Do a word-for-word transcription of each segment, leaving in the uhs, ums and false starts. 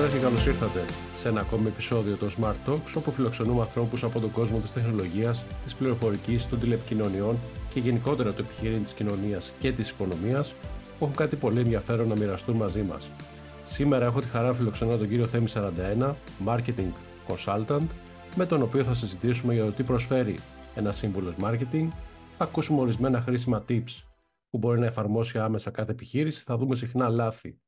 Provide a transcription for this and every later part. Καλησπέρα και καλώς ήρθατε σε ένα ακόμη επεισόδιο των Smart Talks, όπου φιλοξενούμε ανθρώπους από τον κόσμο της τεχνολογίας, της πληροφορικής, των τηλεπικοινωνιών και γενικότερα το επιχειρήν της κοινωνίας και της οικονομίας, που έχουν κάτι πολύ ενδιαφέρον να μοιραστούν μαζί μας. Σήμερα έχω τη χαρά να φιλοξενώ τον κύριο Θέμη Σαρανταένα, Marketing Consultant, με τον οποίο θα συζητήσουμε για το τι προσφέρει ένα σύμβουλος marketing. Θα ακούσουμε ορισμένα χρήσιμα tips που μπορεί να εφαρμόσει άμεσα κάθε επιχείρηση, θα δούμε συχνά λάθη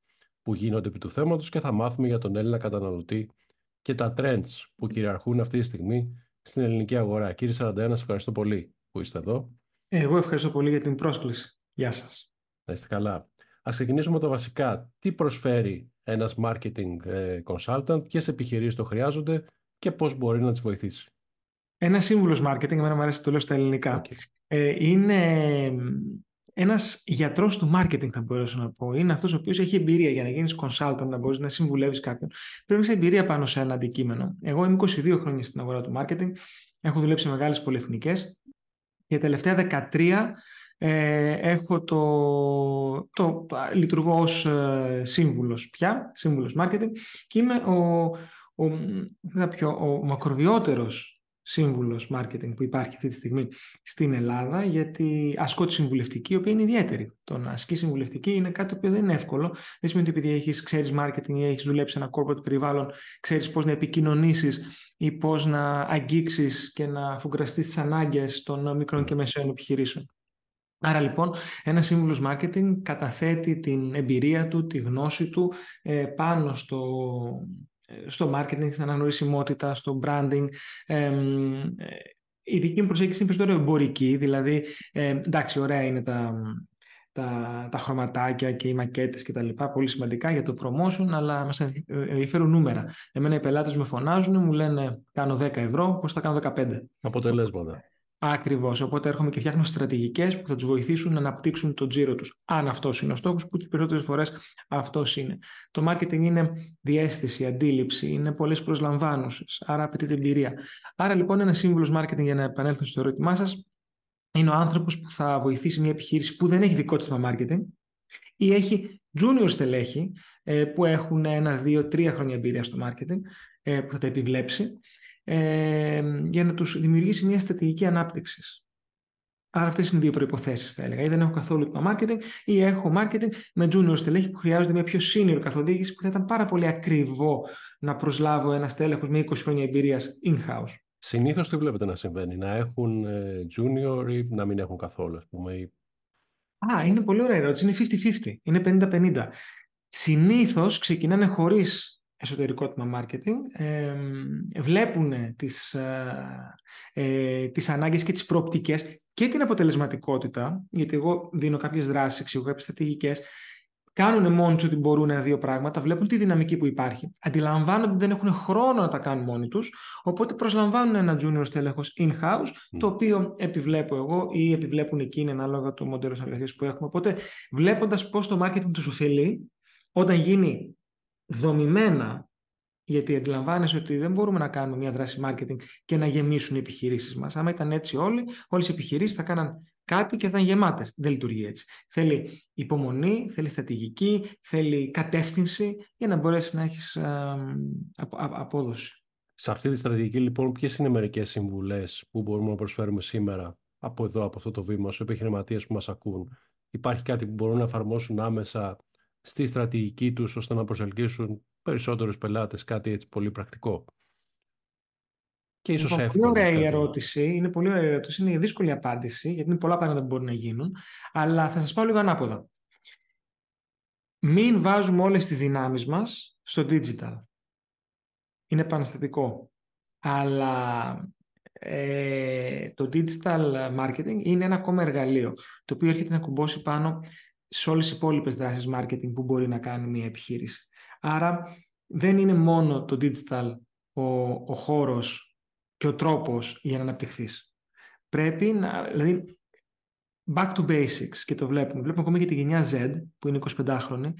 που γίνονται επί του θέματος και θα μάθουμε για τον Έλληνα καταναλωτή και τα trends που κυριαρχούν αυτή τη στιγμή στην ελληνική αγορά. Κύριε Σαρανταένα, ευχαριστώ πολύ που είστε εδώ. Εγώ ευχαριστώ πολύ για την πρόσκληση. Γεια σας. Να είστε καλά. Ας ξεκινήσουμε τα βασικά. Τι προσφέρει ένας marketing consultant, ποιες επιχειρήσεις το χρειάζονται και πώς μπορεί να τις βοηθήσει? Ένας σύμβουλος marketing, εμένα μου αρέσει να το λέω στα ελληνικά, okay. ε, είναι... Ένας γιατρός του marketing, θα μπορέσω να πω. Είναι αυτός ο οποίος έχει εμπειρία για να γίνεις consultant, να μπορείς να συμβουλεύεις κάποιον. Πρέπει να έχεις εμπειρία πάνω σε ένα αντικείμενο. Εγώ είμαι είκοσι δύο χρόνια στην αγορά του marketing. Έχω δουλέψει σε μεγάλες πολυεθνικές. Για τα τελευταία δεκατρία ε, έχω το, το, το, λειτουργώ ως ε, σύμβουλος πια, σύμβουλος marketing, και είμαι ο, ο, θα πιω, ο μακροβιότερος σύμβουλος marketing που υπάρχει αυτή τη στιγμή στην Ελλάδα, γιατί ασκώ τη συμβουλευτική, η οποία είναι ιδιαίτερη. Το να ασκεί συμβουλευτική είναι κάτι το οποίο δεν είναι εύκολο. Δεν σημαίνει ότι επειδή έχεις, ξέρεις marketing ή έχεις δουλέψει σε ένα corporate περιβάλλον, ξέρεις πώς να επικοινωνήσεις ή πώς να αγγίξεις και να φουγκραστείς τις ανάγκες των μικρών και μεσαίων επιχειρήσεων. Άρα λοιπόν, ένας σύμβουλος marketing καταθέτει την εμπειρία του, τη γνώση του πάνω στο... στο marketing, στην αναγνωρισιμότητα, στο branding. Η δική μου προσέγγιση είναι περισσότερο εμπορική, δηλαδή, ε, εντάξει, ωραία είναι τα, τα, τα χρωματάκια και οι μακέτες και τα λοιπά, πολύ σημαντικά για το promotion, αλλά μας ενδιαφέρουν νούμερα. Εμένα οι πελάτες με φωνάζουν, μου λένε κάνω δέκα ευρώ, πώς θα κάνω δεκαπέντε. Αποτελέσματα. Ακριβώς. Οπότε έρχομαι και φτιάχνω στρατηγικές που θα τους βοηθήσουν να αναπτύξουν το τζίρο τους. Αν αυτός είναι ο στόχος, που τις περισσότερες φορές αυτός είναι. Το marketing είναι διαίσθηση, αντίληψη, είναι πολλές προσλαμβάνουσες, άρα απαιτείται εμπειρία. Άρα λοιπόν, ένας σύμβουλος marketing, για να επανέλθω στο ερώτημά σας, είναι ο άνθρωπος που θα βοηθήσει μια επιχείρηση που δεν έχει δικό της marketing ή έχει junior στελέχη που έχουν ένα, δύο, τρία χρόνια εμπειρία στο marketing, που θα τα επιβλέψει, Ε, για να τους δημιουργήσει μια στρατηγική ανάπτυξης. Άρα αυτές είναι οι δύο προϋποθέσεις, θα έλεγα. Ή δεν έχω καθόλου το marketing, ή έχω marketing με junior στελέχη που χρειάζονται μια πιο senior καθοδήγηση, που θα ήταν πάρα πολύ ακριβό να προσλάβω ένα στέλεχος με είκοσι χρόνια εμπειρίας in-house. Συνήθως τι βλέπετε να συμβαίνει? Να έχουν junior ή να μην έχουν καθόλου, ας πούμε? Α, είναι πολύ ωραία ερώτηση. Είναι πενήντα πενήντα. Είναι πενήντα πενήντα. Συνήθως ξεκινάνε χωρίς εσωτερικό τμήμα marketing, ε, βλέπουν τις, ε, τις ανάγκες και τις προοπτικές και την αποτελεσματικότητα, γιατί εγώ δίνω κάποιες δράσεις, εξηγώ κάποιες στρατηγικές, κάνουν μόνοι τους ότι μπορούν ένα-δύο πράγματα, βλέπουν τη δυναμική που υπάρχει, αντιλαμβάνονται ότι δεν έχουν χρόνο να τα κάνουν μόνοι τους, οπότε προσλαμβάνουν ένα junior στέλεχος in-house, mm. το οποίο επιβλέπω εγώ ή επιβλέπουν εκείνοι ανάλογα το μοντέλο συνεργασίας που έχουμε. Οπότε βλέποντας πώς το marketing τους ωφελεί, όταν γίνει δομημένα, γιατί αντιλαμβάνεσαι ότι δεν μπορούμε να κάνουμε μια δράση marketing και να γεμίσουν οι επιχειρήσεις μας. Άμα ήταν έτσι όλοι, όλες οι επιχειρήσεις θα κάναν κάτι και θα ήταν γεμάτες. Δεν λειτουργεί έτσι. Θέλει υπομονή, θέλει στρατηγική, θέλει κατεύθυνση για να μπορέσεις να έχεις α, απο, α, απόδοση. Σε αυτή τη στρατηγική λοιπόν, ποιες είναι μερικές συμβουλές που μπορούμε να προσφέρουμε σήμερα από εδώ, από αυτό το βήμα, στους επιχειρηματίες που μας ακούν? Υπάρχει κάτι που μπορούν να εφαρμόσουν άμεσα στη στρατηγική τους ώστε να προσελκύσουν περισσότερους πελάτες, κάτι έτσι πολύ πρακτικό? Και ίσως εύκολο. Είναι πολύ ωραία η ερώτηση, είναι πολύ ωραία η ερώτηση, είναι δύσκολη απάντηση, γιατί είναι πολλά πράγματα που μπορεί να γίνουν, αλλά θα σας πάω λίγο ανάποδα. Μην βάζουμε όλες τις δυνάμεις μας στο digital. Είναι επαναστατικό, αλλά... Ε, το digital marketing είναι ένα ακόμα εργαλείο, το οποίο έρχεται να κουμπώσει πάνω σε όλες τις υπόλοιπες δράσεις marketing που μπορεί να κάνει μια επιχείρηση. Άρα δεν είναι μόνο το digital ο, ο χώρος και ο τρόπος για να αναπτυχθείς. Πρέπει να... Δηλαδή, back to basics, και το βλέπουμε. Βλέπουμε ακόμα και τη γενιά Z, που είναι εικοσιπεντάχρονη,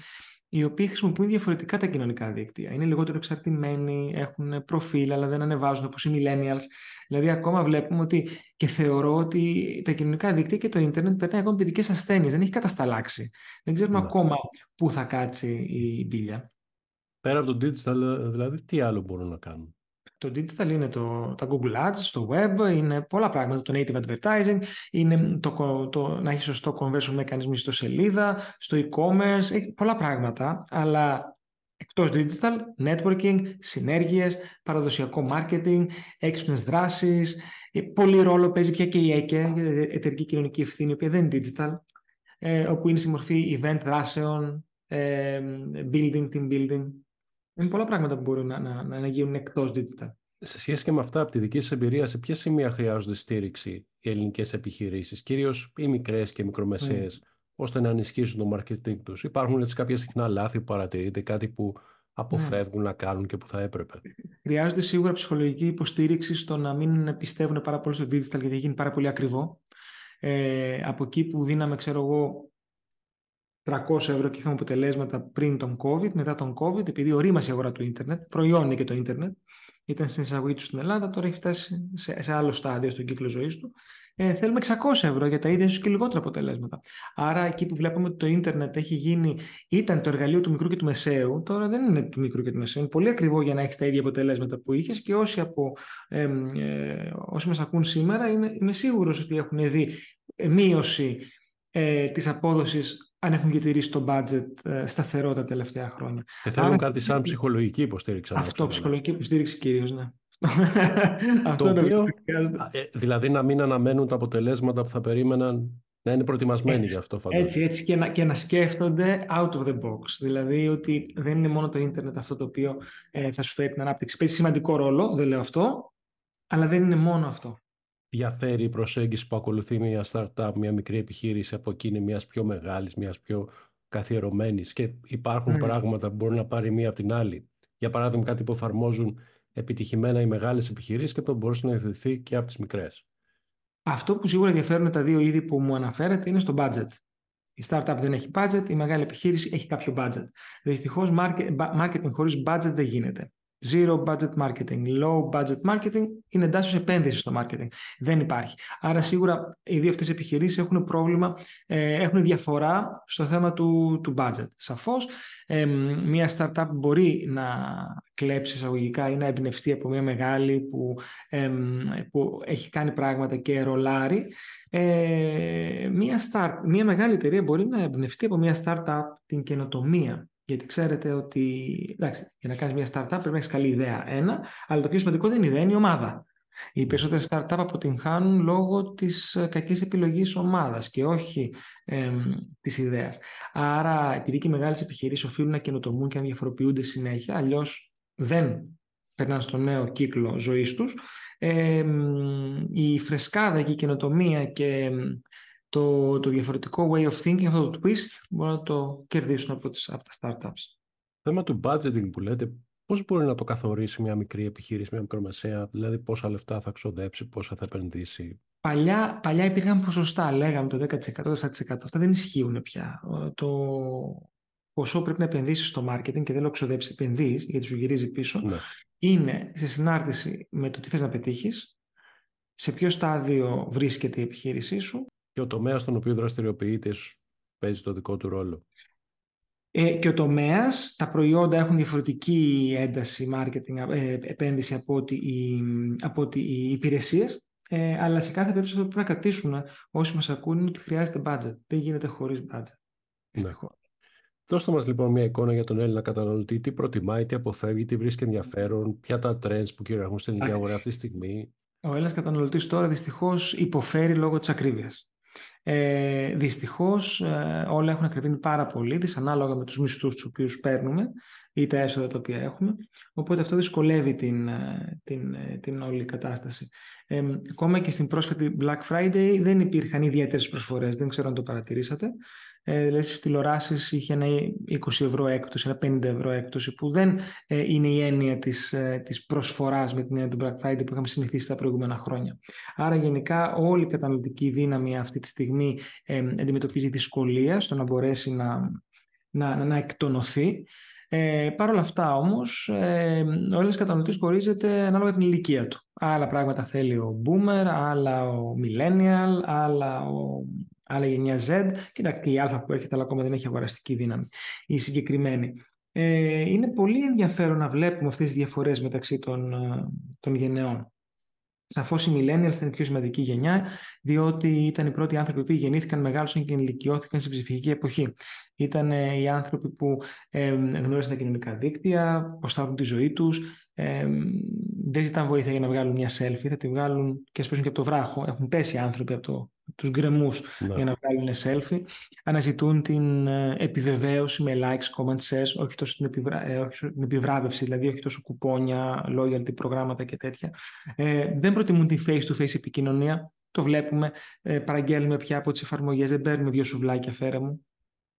οι οποίοι χρησιμοποιούν διαφορετικά τα κοινωνικά δίκτυα. Είναι λιγότερο εξαρτημένοι, έχουν προφίλ, αλλά δεν ανεβάζουν, όπως οι millennials. Δηλαδή, ακόμα βλέπουμε ότι, και θεωρώ ότι τα κοινωνικά δίκτυα και το ίντερνετ περνάει ακόμα παιδικές ασθένειες. Δεν έχει κατασταλάξει. Δεν ξέρουμε ναι. ακόμα πού θα κάτσει η μπίλια. Πέρα από το digital, δηλαδή, τι άλλο μπορούν να κάνουν? Το digital είναι το, τα Google Ads, το web, είναι πολλά πράγματα, το native advertising, είναι το, το να έχει σωστό conversion mechanism στο σελίδα, στο e-commerce, έχει πολλά πράγματα, αλλά εκτός digital, networking, συνέργειες, παραδοσιακό marketing, έξυπνες δράσεις, πολύ ρόλο παίζει πια και η ΕΚΕ, εταιρική κοινωνική ευθύνη, η οποία δεν είναι digital, ε, όπου είναι στη μορφή event δράσεων, ε, building, team building. Είναι πολλά πράγματα που μπορούν να, να, να γίνουν εκτός digital. Σε σχέση και με αυτά, από τη δική σας εμπειρία, σε ποια σημεία χρειάζονται στήριξη οι ελληνικές επιχειρήσεις, κυρίως οι μικρές και μικρομεσαίες, mm. ώστε να ενισχύσουν το marketing τους? Υπάρχουν έτσι κάποια συχνά λάθη που παρατηρείτε, κάτι που αποφεύγουν mm. να κάνουν και που θα έπρεπε? Χρειάζονται σίγουρα ψυχολογική υποστήριξη στο να μην πιστεύουν πάρα πολύ στο digital, γιατί έχει γίνει πάρα πολύ ακριβό. Ε, από εκεί που δίναμε, ξέρω εγώ, τριακόσια ευρώ και είχαμε αποτελέσματα πριν τον COVID, μετά τον COVID, επειδή ορίμασε η αγορά του ίντερνετ, προϊόν είναι και το ίντερνετ, ήταν στην εισαγωγή του στην Ελλάδα, τώρα έχει φτάσει σε, σε άλλο στάδιο στον κύκλο ζωής του. Ε, θέλουμε εξακόσια ευρώ για τα ίδια, ίσως και λιγότερα αποτελέσματα. Άρα, εκεί που βλέπουμε ότι το ίντερνετ έχει γίνει, ήταν το εργαλείο του μικρού και του μεσαίου, τώρα δεν είναι του μικρού και του μεσαίου. Είναι πολύ ακριβό για να έχεις τα ίδια αποτελέσματα που είχες, και όσοι, από, ε, ε, όσοι μας ακούν σήμερα, είμαι, είμαι σίγουρος ότι έχουν δει μείωση ε, της απόδοσης, αν έχουν διατηρήσει το budget ε, σταθερό τα τελευταία χρόνια. Και θέλουν Άρα, κάτι σαν ψυχολογική υποστήριξη. Αυτό, αυτό ψυχολογική υποστήριξη κυρίως, ναι. Το οποίο, δηλαδή να μην αναμένουν τα αποτελέσματα που θα περίμεναν, να είναι προετοιμασμένοι έτσι, γι' αυτό φαντάζομαι. Έτσι, έτσι και να, και να σκέφτονται out of the box. Δηλαδή ότι δεν είναι μόνο το ίντερνετ αυτό το οποίο ε, θα σου φέρει την ανάπτυξη. Παίζει σημαντικό ρόλο, δεν λέω αυτό, αλλά δεν είναι μόνο αυτό. Διαφέρει η προσέγγιση που ακολουθεί μια startup, μια μικρή επιχείρηση από εκείνη μιας πιο μεγάλης, μιας πιο καθιερωμένης, και υπάρχουν mm. πράγματα που μπορεί να πάρει μία από την άλλη. Για παράδειγμα, κάτι που εφαρμόζουν επιτυχημένα οι μεγάλες επιχειρήσεις και που μπορεί να υιοθετηθεί και από τις μικρές. Αυτό που σίγουρα ενδιαφέρουν τα δύο είδη που μου αναφέρετε είναι στο budget. Η startup δεν έχει budget, η μεγάλη επιχείρηση έχει κάποιο budget. Δυστυχώς, marketing χωρίς budget δεν γίνεται. Zero budget marketing, low budget marketing είναι εντάσσεως επένδυση στο marketing. Δεν υπάρχει. Άρα σίγουρα οι δύο αυτές επιχειρήσεις έχουν πρόβλημα, ε, έχουν διαφορά στο θέμα του, του budget. Σαφώς, ε, μια startup μπορεί να κλέψει εισαγωγικά ή να εμπνευστεί από μια μεγάλη που, ε, που έχει κάνει πράγματα και ρολάρει. Ε, μια, start, μια μεγάλη εταιρεία μπορεί να εμπνευστεί από μια startup την καινοτομία. Γιατί ξέρετε ότι, εντάξει, για να κάνεις μια startup πρέπει να έχεις καλή ιδέα, ένα, αλλά το πιο σημαντικό δεν είναι η ιδέα, είναι η ομάδα. Οι περισσότερες startup αποτυγχάνουν λόγω της κακής επιλογής ομάδας και όχι ε, της ιδέας. Άρα, επειδή και οι μεγάλες επιχειρήσεις οφείλουν να καινοτομούν και να διαφοροποιούνται συνέχεια, αλλιώς δεν περνάνε στο νέο κύκλο ζωής τους, ε, η φρεσκάδα και η καινοτομία και Το, το διαφορετικό way of thinking, αυτό το twist, μπορεί να το κερδίσουν από, τις, από τα startups. Το θέμα του budgeting που λέτε, πώς μπορεί να το καθορίσει μια μικρή επιχείρηση, μια μικρομεσαία, δηλαδή πόσα λεφτά θα ξοδέψει, πόσα θα επενδύσει? Παλιά, παλιά υπήρχαν ποσοστά, λέγαμε το δέκα τοις εκατό, το επτά τοις εκατό. Αυτά δεν ισχύουν πια. Το ποσό πρέπει να επενδύσεις στο marketing, και δεν λέω ξοδέψει, επενδύεις, γιατί σου γυρίζει πίσω. Ναι. Είναι σε συνάρτηση με το τι θες να πετύχεις, σε ποιο στάδιο βρίσκεται η επιχείρησή σου. Και ο τομέας στον οποίο δραστηριοποιείται παίζει το δικό του ρόλο. Ε, και ο τομέας, τα προϊόντα έχουν διαφορετική ένταση marketing, ε, επένδυση από ότι οι, από ότι οι υπηρεσίες, ε, αλλά σε κάθε περίπτωση πρέπει να κρατήσουμε όσοι μας ακούν είναι ότι χρειάζεται budget. Δεν γίνεται χωρίς budget. Ναι. Δώστε μας λοιπόν μια εικόνα για τον Έλληνα καταναλωτή. Τι προτιμάει, τι αποφεύγει, τι βρίσκει ενδιαφέρον, ποια τα trends που κυριαρχούν στην ελληνική αγορά αυτή τη στιγμή. Ο Έλληνας καταναλωτής τώρα δυστυχώς υποφέρει λόγω της ακρίβειας. Ε, δυστυχώς ε, όλα έχουν ακριβήνει πάρα πολύ, δυσανάλογα με τους μισθούς τους οποίους παίρνουμε ή τα έσοδα τα οποία έχουμε, οπότε αυτό δυσκολεύει την, την, την όλη κατάσταση. Ε, ακόμα και στην πρόσφατη Black Friday δεν υπήρχαν ιδιαίτερες προσφορές, δεν ξέρω αν το παρατηρήσατε. Ε, δηλαδή στις τηλεοράσεις είχε ένα είκοσι ευρώ έκπτωση, ένα πενήντα ευρώ έκπτωση, που δεν ε, είναι η έννοια της, ε, της προσφοράς με την έννοια του Black Friday που είχαμε συνηθίσει τα προηγούμενα χρόνια. Άρα γενικά όλη η καταναλωτική δύναμη αυτή τη στιγμή ε, αντιμετωπίζει δυσκολία στο να μπορέσει να, να, να, να εκτονωθεί. Ε, Παρ' όλα αυτά όμως, ε, ο Έλληνας καταναλωτής χωρίζεται ανάλογα την ηλικία του. Άλλα πράγματα θέλει ο Boomer, άλλα ο Millennial, άλλα ο... Άλλα γενιά Z, κοιτάξτε, η Α που έρχεται, αλλά ακόμα δεν έχει αγοραστική δύναμη. Η συγκεκριμένη. ε, είναι πολύ ενδιαφέρον να βλέπουμε αυτές τις διαφορές μεταξύ των, των γενεών. Σαφώς οι millennials ήταν η πιο σημαντική γενιά, διότι ήταν οι πρώτοι άνθρωποι που γεννήθηκαν, μεγάλωσαν και ενηλικιώθηκαν στην ψηφιακή εποχή. Ήταν οι άνθρωποι που ε, γνώρισαν τα κοινωνικά δίκτυα, πώς θα βρουν τη ζωή τους, ε, δεν ζητάνε βοήθεια για να βγάλουν μια selfie, θα τη βγάλουν και ας πέσουν και από το βράχο. Έχουν πέσει άνθρωποι από το, τους γκρεμούς ναι. για να βγάλουν selfie. Αναζητούν την επιβεβαίωση με likes, comments, shares, όχι τόσο την, επιβρα... ε, όχι την επιβράβευση, δηλαδή όχι τόσο κουπόνια, loyalty, προγράμματα και τέτοια. Ε, δεν προτιμούν τη face-to-face επικοινωνία. Το βλέπουμε, ε, παραγγέλνουμε πια από τις εφαρμογές, δεν παίρνουμε δύο σουβλάκια φέρα μου.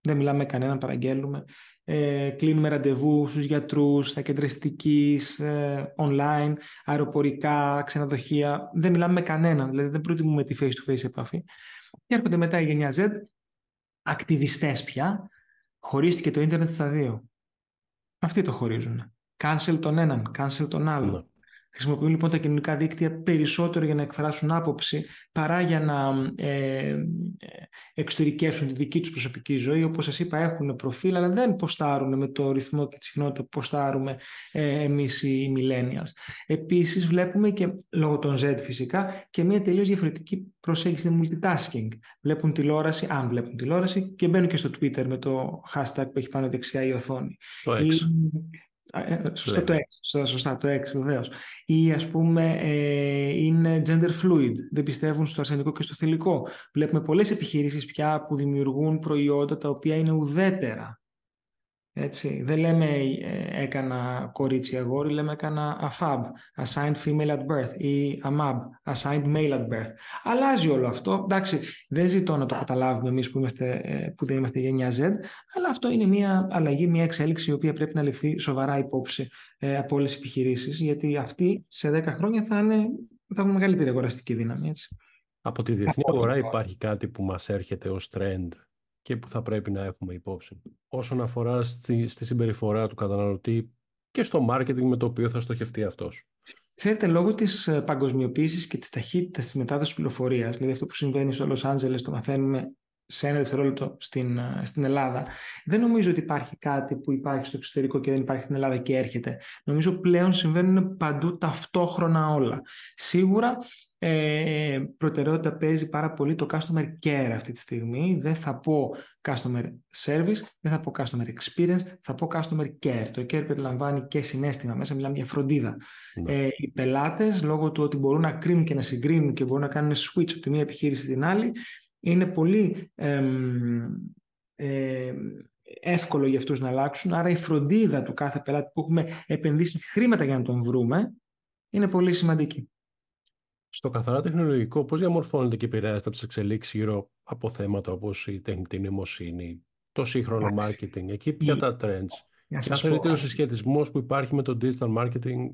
Δεν μιλάμε με κανέναν, παραγγέλνουμε. Ε, κλείνουμε ραντεβού στους γιατρούς, στα κέντρα αισθητικής, ε, online, αεροπορικά, ξενοδοχεία. Δεν μιλάμε με κανέναν, δηλαδή δεν προτιμούμε τη face-to-face επαφή. Και έρχονται μετά η γενιά Z, ακτιβιστές πια, χωρίστηκε το ίντερνετ στα δύο. Αυτοί το χωρίζουν. Cancel τον έναν, cancel τον άλλον. Mm. Χρησιμοποιούν λοιπόν τα κοινωνικά δίκτυα περισσότερο για να εκφράσουν άποψη παρά για να ε, εξωτερικεύσουν τη δική τους προσωπική ζωή. Όπως σας είπα, έχουν προφίλ, αλλά δεν ποστάρουν με το ρυθμό και τη συχνότητα που ποστάρουμε ε, εμείς οι millennials. Επίσης, βλέπουμε και λόγω των Z φυσικά και μια τελείως διαφορετική προσέγγιση multitasking. Βλέπουν τηλεόραση, αν βλέπουν τηλεόραση, και μπαίνουν και στο Twitter με το hashtag που έχει πάνω δεξιά η οθόνη. Το X. Η... Σωστά το, X, σωστά το X, βεβαίως. Ή ας πούμε ε, είναι gender fluid, δεν πιστεύουν στο αρσενικό και στο θηλυκό. Βλέπουμε πολλές επιχειρήσεις πια που δημιουργούν προϊόντα τα οποία είναι ουδέτερα. Έτσι. Δεν λέμε ε, έκανα κορίτσι αγόρι, λέμε έκανα A F A B, assigned female at birth, ή A M A B, assigned male at birth. Αλλάζει όλο αυτό. Εντάξει, δεν ζητώ να το καταλάβουμε εμείς που, είμαστε, που δεν είμαστε γενιά Z, αλλά αυτό είναι μια αλλαγή, μια εξέλιξη η οποία πρέπει να ληφθεί σοβαρά υπόψη ε, από όλες τις επιχειρήσεις, γιατί αυτοί σε δέκα χρόνια θα, είναι, θα έχουν μεγαλύτερη αγοραστική δύναμη. Έτσι. Από τη διεθνή αγορά υπάρχει κάτι που μας έρχεται ως trend και που θα πρέπει να έχουμε υπόψη όσον αφορά στη, στη συμπεριφορά του καταναλωτή και στο marketing με το οποίο θα στοχευτεί αυτός? Ξέρετε, λόγω της παγκοσμιοποίησης και της ταχύτητας της μετάδοσης πληροφορίας, δηλαδή αυτό που συμβαίνει στο Λος Άντζελες το μαθαίνουμε σε ένα δευτερόλεπτο στην, στην Ελλάδα, δεν νομίζω ότι υπάρχει κάτι που υπάρχει στο εξωτερικό και δεν υπάρχει στην Ελλάδα και έρχεται. Νομίζω πλέον συμβαίνουν παντού ταυτόχρονα όλα. Σίγουρα ε, προτεραιότητα παίζει πάρα πολύ το customer care αυτή τη στιγμή. Δεν θα πω customer service, δεν θα πω customer experience, θα πω customer care. Το care περιλαμβάνει και συναίσθημα μέσα, μιλάμε για φροντίδα. Mm. Ε, οι πελάτες, λόγω του ότι μπορούν να κρίνουν και να συγκρίνουν και μπορούν να κάνουν switch από τη μία επιχείρηση στην άλλη, είναι πολύ εμ, ε, εύκολο για αυτούς να αλλάξουν, άρα η φροντίδα του κάθε πελάτη που έχουμε επενδύσει χρήματα για να τον βρούμε είναι πολύ σημαντική. Στο καθαρά τεχνολογικό, πώς διαμορφώνεται και επηρεάζεται από τις εξελίξεις γύρω από θέματα όπως η τεχνητή νοημοσύνη, το σύγχρονο Άξι. marketing, εκεί πια η... τα trends, και ο συσχετισμός που υπάρχει με το digital marketing mm.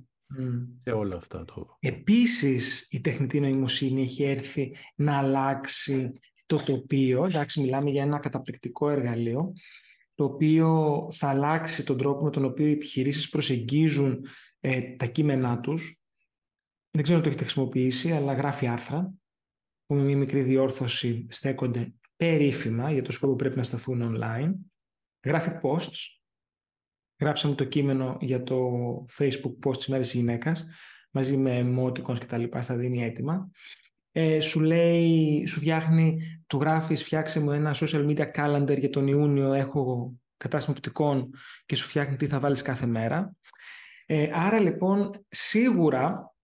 και όλα αυτά. Το... Επίσης, η τεχνητή νοημοσύνη έχει έρθει να αλλάξει το τοπίο, εντάξει, μιλάμε για ένα καταπληκτικό εργαλείο, το οποίο θα αλλάξει τον τρόπο με τον οποίο οι επιχειρήσεις προσεγγίζουν ε, τα κείμενά τους. Δεν ξέρω αν το έχετε χρησιμοποιήσει, αλλά γράφει άρθρα, που με μια μικρή διόρθωση στέκονται περίφημα για το σκοπό που πρέπει να σταθούν online. Γράφει posts. Γράψαμε το κείμενο για το Facebook post της Μέρας της Γυναίκας, μαζί με emoticons και τα λοιπά, στα δίνει έτοιμα. Ε, σου λέει, σου φτιάχνει, του γράφεις φτιάξε μου ένα social media calendar για τον Ιούνιο, έχω κατάστημα οπτικών, και σου φτιάχνει τι θα βάλεις κάθε μέρα. Ε, άρα λοιπόν σίγουρα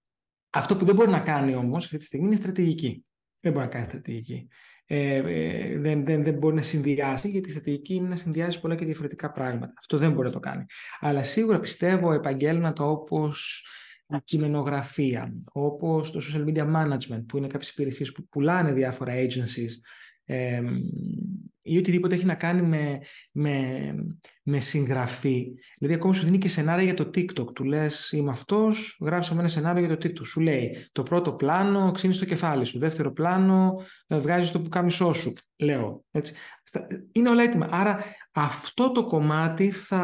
αυτό που δεν μπορεί να κάνει όμως αυτή τη στιγμή είναι στρατηγική. Δεν μπορεί να κάνει στρατηγική. Ε, ε, δεν, δεν, δεν μπορεί να συνδυάσει, γιατί η στρατηγική είναι να συνδυάζει πολλά και διαφορετικά πράγματα. Αυτό δεν μπορεί να το κάνει. Αλλά σίγουρα πιστεύω επαγγέλματα όπως η κειμενογραφία, όπως το social media management, που είναι κάποιες υπηρεσίες που πουλάνε διάφορα agencies, ε, ή οτιδήποτε έχει να κάνει με, με, με συγγραφή. Δηλαδή ακόμα σου δίνει και σενάρια για το TikTok. Του λες είμαι αυτός, γράψαμε ένα σενάριο για το TikTok. Σου λέει το πρώτο πλάνο ξύνεις το κεφάλι σου, το δεύτερο πλάνο βγάζεις το πουκάμισό σου. Λέω έτσι. Είναι όλα έτοιμα. Άρα αυτό το κομμάτι θα,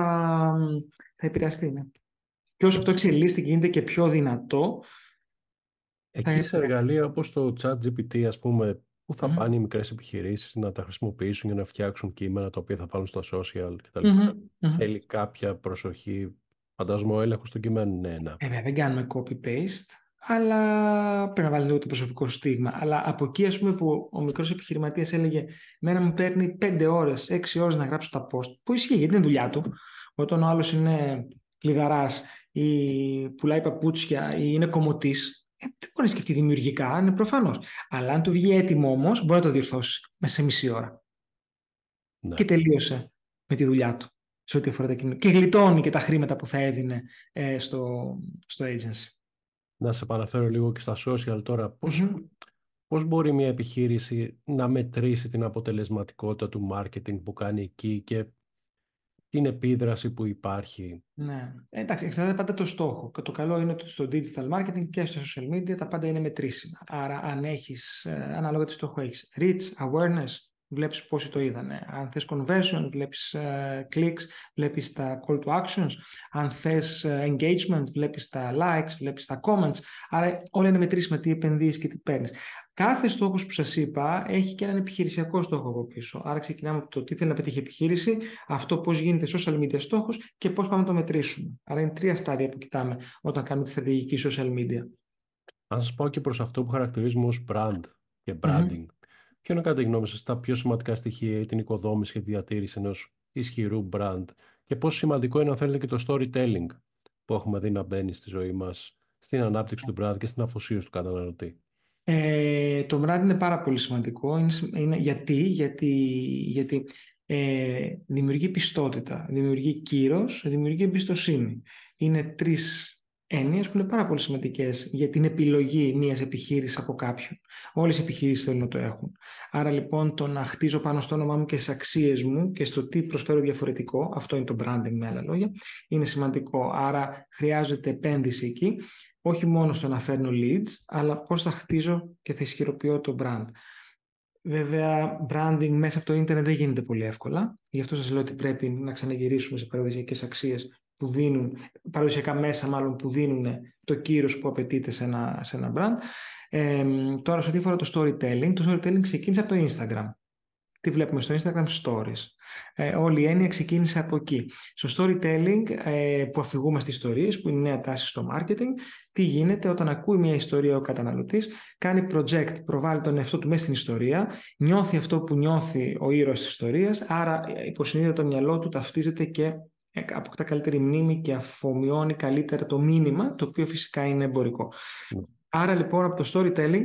θα επηρεαστεί. Ναι. Και όσο αυτό εξελίσσεται και γίνεται και πιο δυνατό. Εκεί σε εργαλεία όπως το chat τζι πι τι, ας πούμε, που θα mm-hmm. πάνε οι μικρές επιχειρήσεις να τα χρησιμοποιήσουν για να φτιάξουν κείμενα τα οποία θα πάρουν στα social κτλ. Mm-hmm. Θέλει mm-hmm. κάποια προσοχή. Φαντάζομαι ο έλεγχος του κειμένου είναι ένα. Ε, δεν κάνουμε copy-paste, αλλά πρέπει να βάλει λίγο το προσωπικό στίγμα. Αλλά από εκεί, ας πούμε, που ο μικρός επιχειρηματίας έλεγε μένα μου παίρνει πέντε ώρες, έξι ώρες να γράψω τα post, που ισχύει γιατί είναι δουλειά του. Όταν ο άλλος είναι κλειδαράς ή πουλάει παπούτσια ή είναι κομμωτής, Ε, δεν μπορεί να σκεφτεί δημιουργικά, είναι προφανώς. Αλλά αν του βγει έτοιμο όμως, μπορεί να το διορθώσει μέσα σε μισή ώρα. Ναι. Και τελείωσε με τη δουλειά του σε ό,τι αφορά τα κείμενα. Και γλιτώνει και τα χρήματα που θα έδινε ε, στο, στο agency. Να σε παραφέρω λίγο και στα social τώρα. Πώς, mm-hmm. πώς μπορεί μια επιχείρηση να μετρήσει την αποτελεσματικότητα του marketing που κάνει εκεί και την επίδραση που υπάρχει? Ναι, εντάξει, εξαρτάται πάντα το στόχο. Το καλό είναι ότι στο digital marketing και στο social media τα πάντα είναι μετρήσιμα. Άρα, αν έχεις, ανάλογα τι στόχο έχεις, reach, awareness, βλέπεις πόσοι το είδανε. Αν θες conversion, βλέπεις uh, clicks, βλέπεις τα call to actions. Αν θες uh, engagement, βλέπεις τα likes, βλέπεις τα comments. Άρα, όλα είναι μετρήσιμα, τι επενδύεις και τι παίρνεις. Κάθε στόχος που σας είπα έχει και έναν επιχειρησιακό στόχο από πίσω. Άρα ξεκινάμε από το τι θέλει να πετύχει η επιχείρηση, αυτό πώς γίνεται social media στόχος και πώς πάμε να το μετρήσουμε. Άρα είναι τρία στάδια που κοιτάμε όταν κάνουμε τη στρατηγική social media. Αν σας πάω και προς αυτό που χαρακτηρίζουμε ως brand και branding, mm-hmm. ποιο είναι κατά τη γνώμη σας τα πιο σημαντικά στοιχεία ή την οικοδόμηση και τη διατήρηση ενός ισχυρού brand και πόσο σημαντικό είναι, αν θέλετε, και το storytelling που έχουμε δει να μπαίνει στη ζωή μας, στην ανάπτυξη του brand και στην αφοσίωση του καταναλωτή? Ε, το brand είναι πάρα πολύ σημαντικό. Είναι, είναι, γιατί γιατί, γιατί ε, δημιουργεί πιστότητα, δημιουργεί κύρος, δημιουργεί εμπιστοσύνη. Είναι τρεις έννοιες που είναι πάρα πολύ σημαντικές για την επιλογή μιας επιχείρησης από κάποιον. Όλες οι επιχειρήσεις θέλουν να το έχουν. Άρα λοιπόν το να χτίζω πάνω στο όνομά μου και στις αξίες μου και στο τι προσφέρω διαφορετικό, αυτό είναι το branding με άλλα λόγια, είναι σημαντικό. Άρα χρειάζεται επένδυση εκεί. Όχι μόνο στο να φέρνω leads, αλλά πώς θα χτίζω και θα ισχυροποιώ το brand. Βέβαια, branding μέσα από το ίντερνετ δεν γίνεται πολύ εύκολα. Γι' αυτό σας λέω ότι πρέπει να ξαναγυρίσουμε σε παραδοσιακές αξίες που δίνουν, παραδοσιακά μέσα μάλλον που δίνουν το κύρος που απαιτείται σε ένα, σε ένα brand. Ε, τώρα, σε ό,τι αφορά το storytelling, το storytelling ξεκίνησε από το Instagram. Τι βλέπουμε στο Instagram Stories. Ε, όλη η έννοια ξεκίνησε από εκεί. Στο storytelling ε, που αφηγούμαστε ιστορίες, που είναι νέα τάση στο marketing, τι γίνεται όταν ακούει μια ιστορία ο καταναλωτής, κάνει project, προβάλλει τον εαυτό του μέσα στην ιστορία, νιώθει αυτό που νιώθει ο ήρωας της ιστορίας, άρα υποσυνείδητα το μυαλό του ταυτίζεται και αποκτά καλύτερη μνήμη και αφομοιώνει καλύτερα το μήνυμα, το οποίο φυσικά είναι εμπορικό. Άρα λοιπόν από το storytelling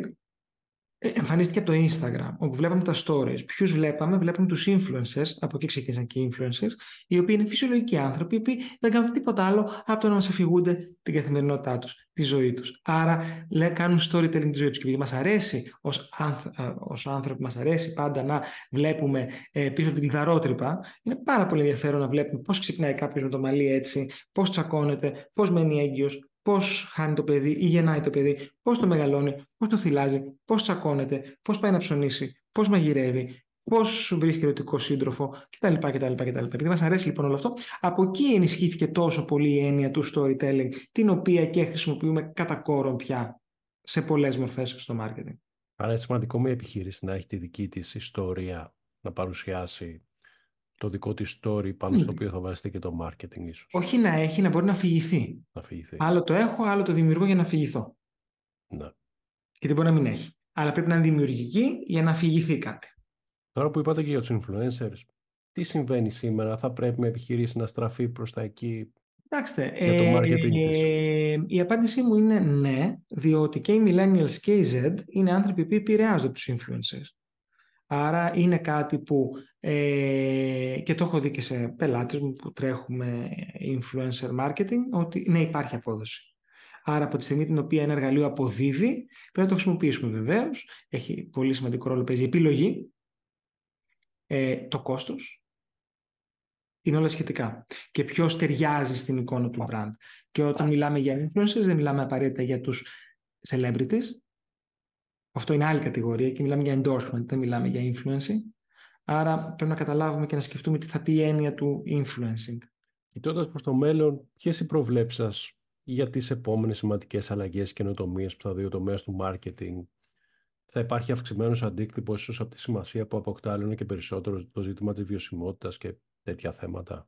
εμφανίστηκε από το Instagram, όπου βλέπαμε τα stories. Ποιους βλέπαμε? Βλέπαμε τους influencers, από εκεί ξεκίνησαν και οι influencers, οι οποίοι είναι φυσιολογικοί άνθρωποι, οι οποίοι δεν κάνουν τίποτα άλλο από το να μας αφηγούνται την καθημερινότητά τους, τη ζωή τους. Άρα λέει, κάνουν storytelling τη ζωή τους. Και επειδή μας αρέσει, ως, άνθ, ως άνθρωποι μας αρέσει πάντα να βλέπουμε ε, πίσω από την κλειδαρότρυπα, είναι πάρα πολύ ενδιαφέρον να βλέπουμε πώς ξυπνάει κάποιος με το μαλλί έτσι, πώς τσακώνεται, πώς μένει έγκυος, πώς χάνει το παιδί ή γεννάει το παιδί, πώς το μεγαλώνει, πώς το θυλάζει, πώς τσακώνεται, πώς πάει να ψωνίσει, πώς μαγειρεύει, πώς βρίσκει ερωτικό σύντροφο κτλ. Επειδή μας αρέσει λοιπόν όλο αυτό, από εκεί ενισχύθηκε τόσο πολύ η έννοια του storytelling, την οποία και χρησιμοποιούμε κατά κόρον πια σε πολλές μορφές στο marketing. Άρα είναι σημαντικό μια επιχείρηση να έχει τη δική της ιστορία, να παρουσιάσει το δικό της story πάνω στο mm. οποίο θα βάζετε και το marketing ίσως. Όχι να έχει, να μπορεί να αφηγηθεί. Να αφηγηθεί. Άλλο το έχω, άλλο το δημιουργώ για να αφηγηθώ. Ναι. Και δεν μπορεί να μην έχει. Αλλά πρέπει να είναι δημιουργική για να αφηγηθεί κάτι. Τώρα που είπατε και για τους influencers, τι συμβαίνει σήμερα? Θα πρέπει μια επιχείρηση να στραφεί προς τα εκεί? Κοιτάξτε, για το marketing ε, ε, ε, η απάντησή μου είναι ναι, διότι και οι millennials και οι Z είναι άνθρωποι που επηρεάζονται από τους influencers. Άρα είναι κάτι που, ε, και το έχω δει και σε πελάτες μου που τρέχουμε influencer marketing, ότι ναι, υπάρχει απόδοση. Άρα από τη στιγμή την οποία ένα εργαλείο αποδίδει, πρέπει να το χρησιμοποιήσουμε βεβαίως. Έχει πολύ σημαντικό ρόλο, παίζει επιλογή, ε, το κόστος. Είναι όλα σχετικά. Και ποιος ταιριάζει στην εικόνα του brand. Και όταν μιλάμε για influencers, δεν μιλάμε απαραίτητα για τους celebrities. Αυτό είναι άλλη κατηγορία και μιλάμε για endorsement, δεν μιλάμε για influencing. Άρα πρέπει να καταλάβουμε και να σκεφτούμε τι θα πει η έννοια του influencing. Κοιτώντας προς το μέλλον, ποιες οι προβλέψεις σας για τις επόμενες σημαντικές αλλαγές και καινοτομίες που θα δει ο τομέας του marketing θα υπάρχει αυξημένος αντίκτυπος ίσως από τη σημασία που αποκτά και περισσότερο το ζήτημα της βιωσιμότητας και τέτοια θέματα.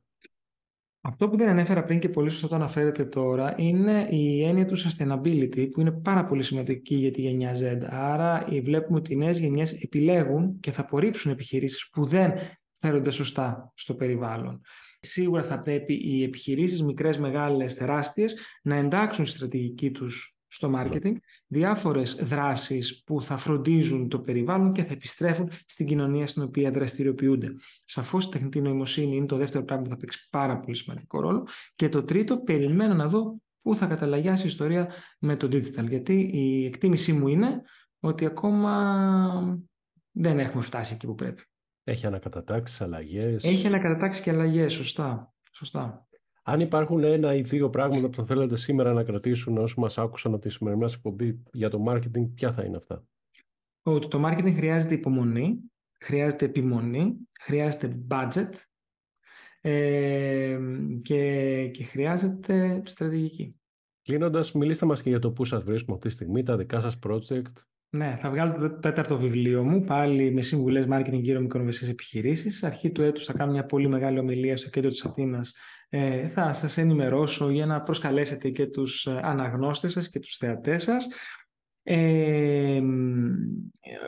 Αυτό που δεν ανέφερα πριν και πολύ σωστά το αναφέρετε τώρα είναι η έννοια του sustainability, που είναι πάρα πολύ σημαντική για τη γενιά Z. Άρα βλέπουμε ότι οι νέες γενιές επιλέγουν και θα απορρίψουν επιχειρήσεις που δεν φέρονται σωστά στο περιβάλλον. Σίγουρα θα πρέπει οι επιχειρήσεις, μικρές, μεγάλες, τεράστιες, να εντάξουν στη στρατηγική τους στο μάρκετινγκ διάφορες δράσεις που θα φροντίζουν το περιβάλλον και θα επιστρέφουν στην κοινωνία στην οποία δραστηριοποιούνται. Σαφώς η τεχνητή νοημοσύνη είναι το δεύτερο πράγμα που θα παίξει πάρα πολύ σημαντικό ρόλο. Και το τρίτο, περιμένω να δω πού θα καταλαγιάσει η ιστορία με το digital. Γιατί η εκτίμησή μου είναι ότι ακόμα δεν έχουμε φτάσει εκεί που πρέπει. Έχει ανακατατάξει αλλαγές. Έχει ανακατατάξει και αλλαγές, σωστά. σωστά. Αν υπάρχουν ένα ή δύο πράγματα που θα θέλετε σήμερα να κρατήσουν όσοι μας άκουσαν από τη σημερινή μας εκπομπή για το marketing, ποια θα είναι αυτά? Ότι το marketing χρειάζεται υπομονή, χρειάζεται επιμονή, χρειάζεται budget ε, και, και χρειάζεται στρατηγική. Κλείνοντας, μιλήστε μας και για το πού σας βρίσκουμε αυτή τη στιγμή, τα δικά σας project. Ναι, θα βγάλω το τέταρτο βιβλίο μου, πάλι με συμβουλές marketing γύρω μικρομεσαίες επιχειρήσεις. Αρχή του έτους θα κάνω μια πολύ μεγάλη ομιλία στο κέντρο της Αθήνας. Ε, θα σας ενημερώσω για να προσκαλέσετε και τους αναγνώστες σας και τους θεατές σας. Ε,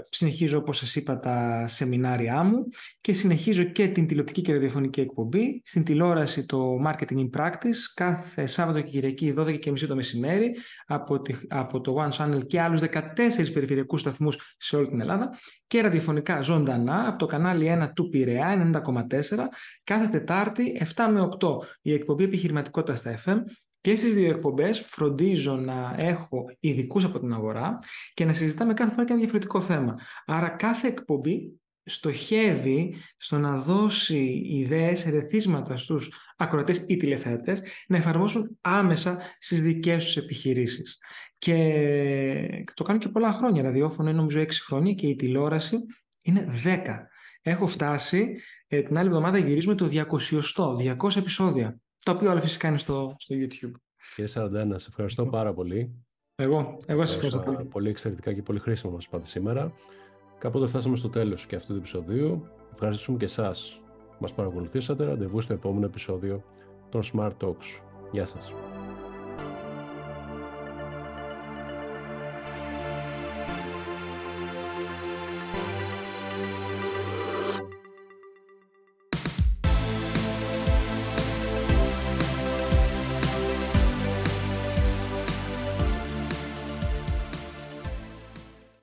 συνεχίζω, όπως σας είπα, τα σεμινάρια μου και συνεχίζω και την τηλεοπτική και ραδιοφωνική εκπομπή. Στην τηλεόραση το Marketing in Practice κάθε Σάββατο και Κυριακή δώδεκα και μισή το μεσημέρι από, τη, από το One Channel και άλλους δεκατέσσερις περιφερειακούς σταθμούς σε όλη την Ελλάδα, και ραδιοφωνικά ζωντανά από το κανάλι ένα του Πειραιά ενενήντα κόμμα τέσσερα κάθε Τετάρτη εφτά με οκτώ η εκπομπή Επιχειρηματικότητα στα εφ εμ. Και στις δύο εκπομπές φροντίζω να έχω ειδικούς από την αγορά και να συζητάμε κάθε φορά και ένα διαφορετικό θέμα. Άρα κάθε εκπομπή στοχεύει στο να δώσει ιδέες, ερεθίσματα στους ακροατές ή τηλεθεατές να εφαρμόσουν άμεσα στις δικές τους επιχειρήσεις. Και το κάνω και πολλά χρόνια. Ραδιόφωνο είναι νομίζω έξι χρόνια και η τηλεόραση είναι δέκα. Έχω φτάσει, ε, την άλλη εβδομάδα γυρίζουμε το διακόσια, διακόσια επεισόδια. Το οποίο όλα φυσικά είναι στο, στο YouTube. Κύριε Σαρανταένα, σε ευχαριστώ πάρα πολύ. Εγώ, εγώ σας ευχαριστώ πολύ. Πολύ εξαιρετικά και πολύ χρήσιμα μας είπατε σήμερα. Κάποτε φτάσαμε στο τέλος και αυτού του επεισοδίου. Ευχαριστούμε και εσάς που μας παρακολουθήσατε. Ραντεβού στο επόμενο επεισόδιο των Smart Talks. Γεια σας.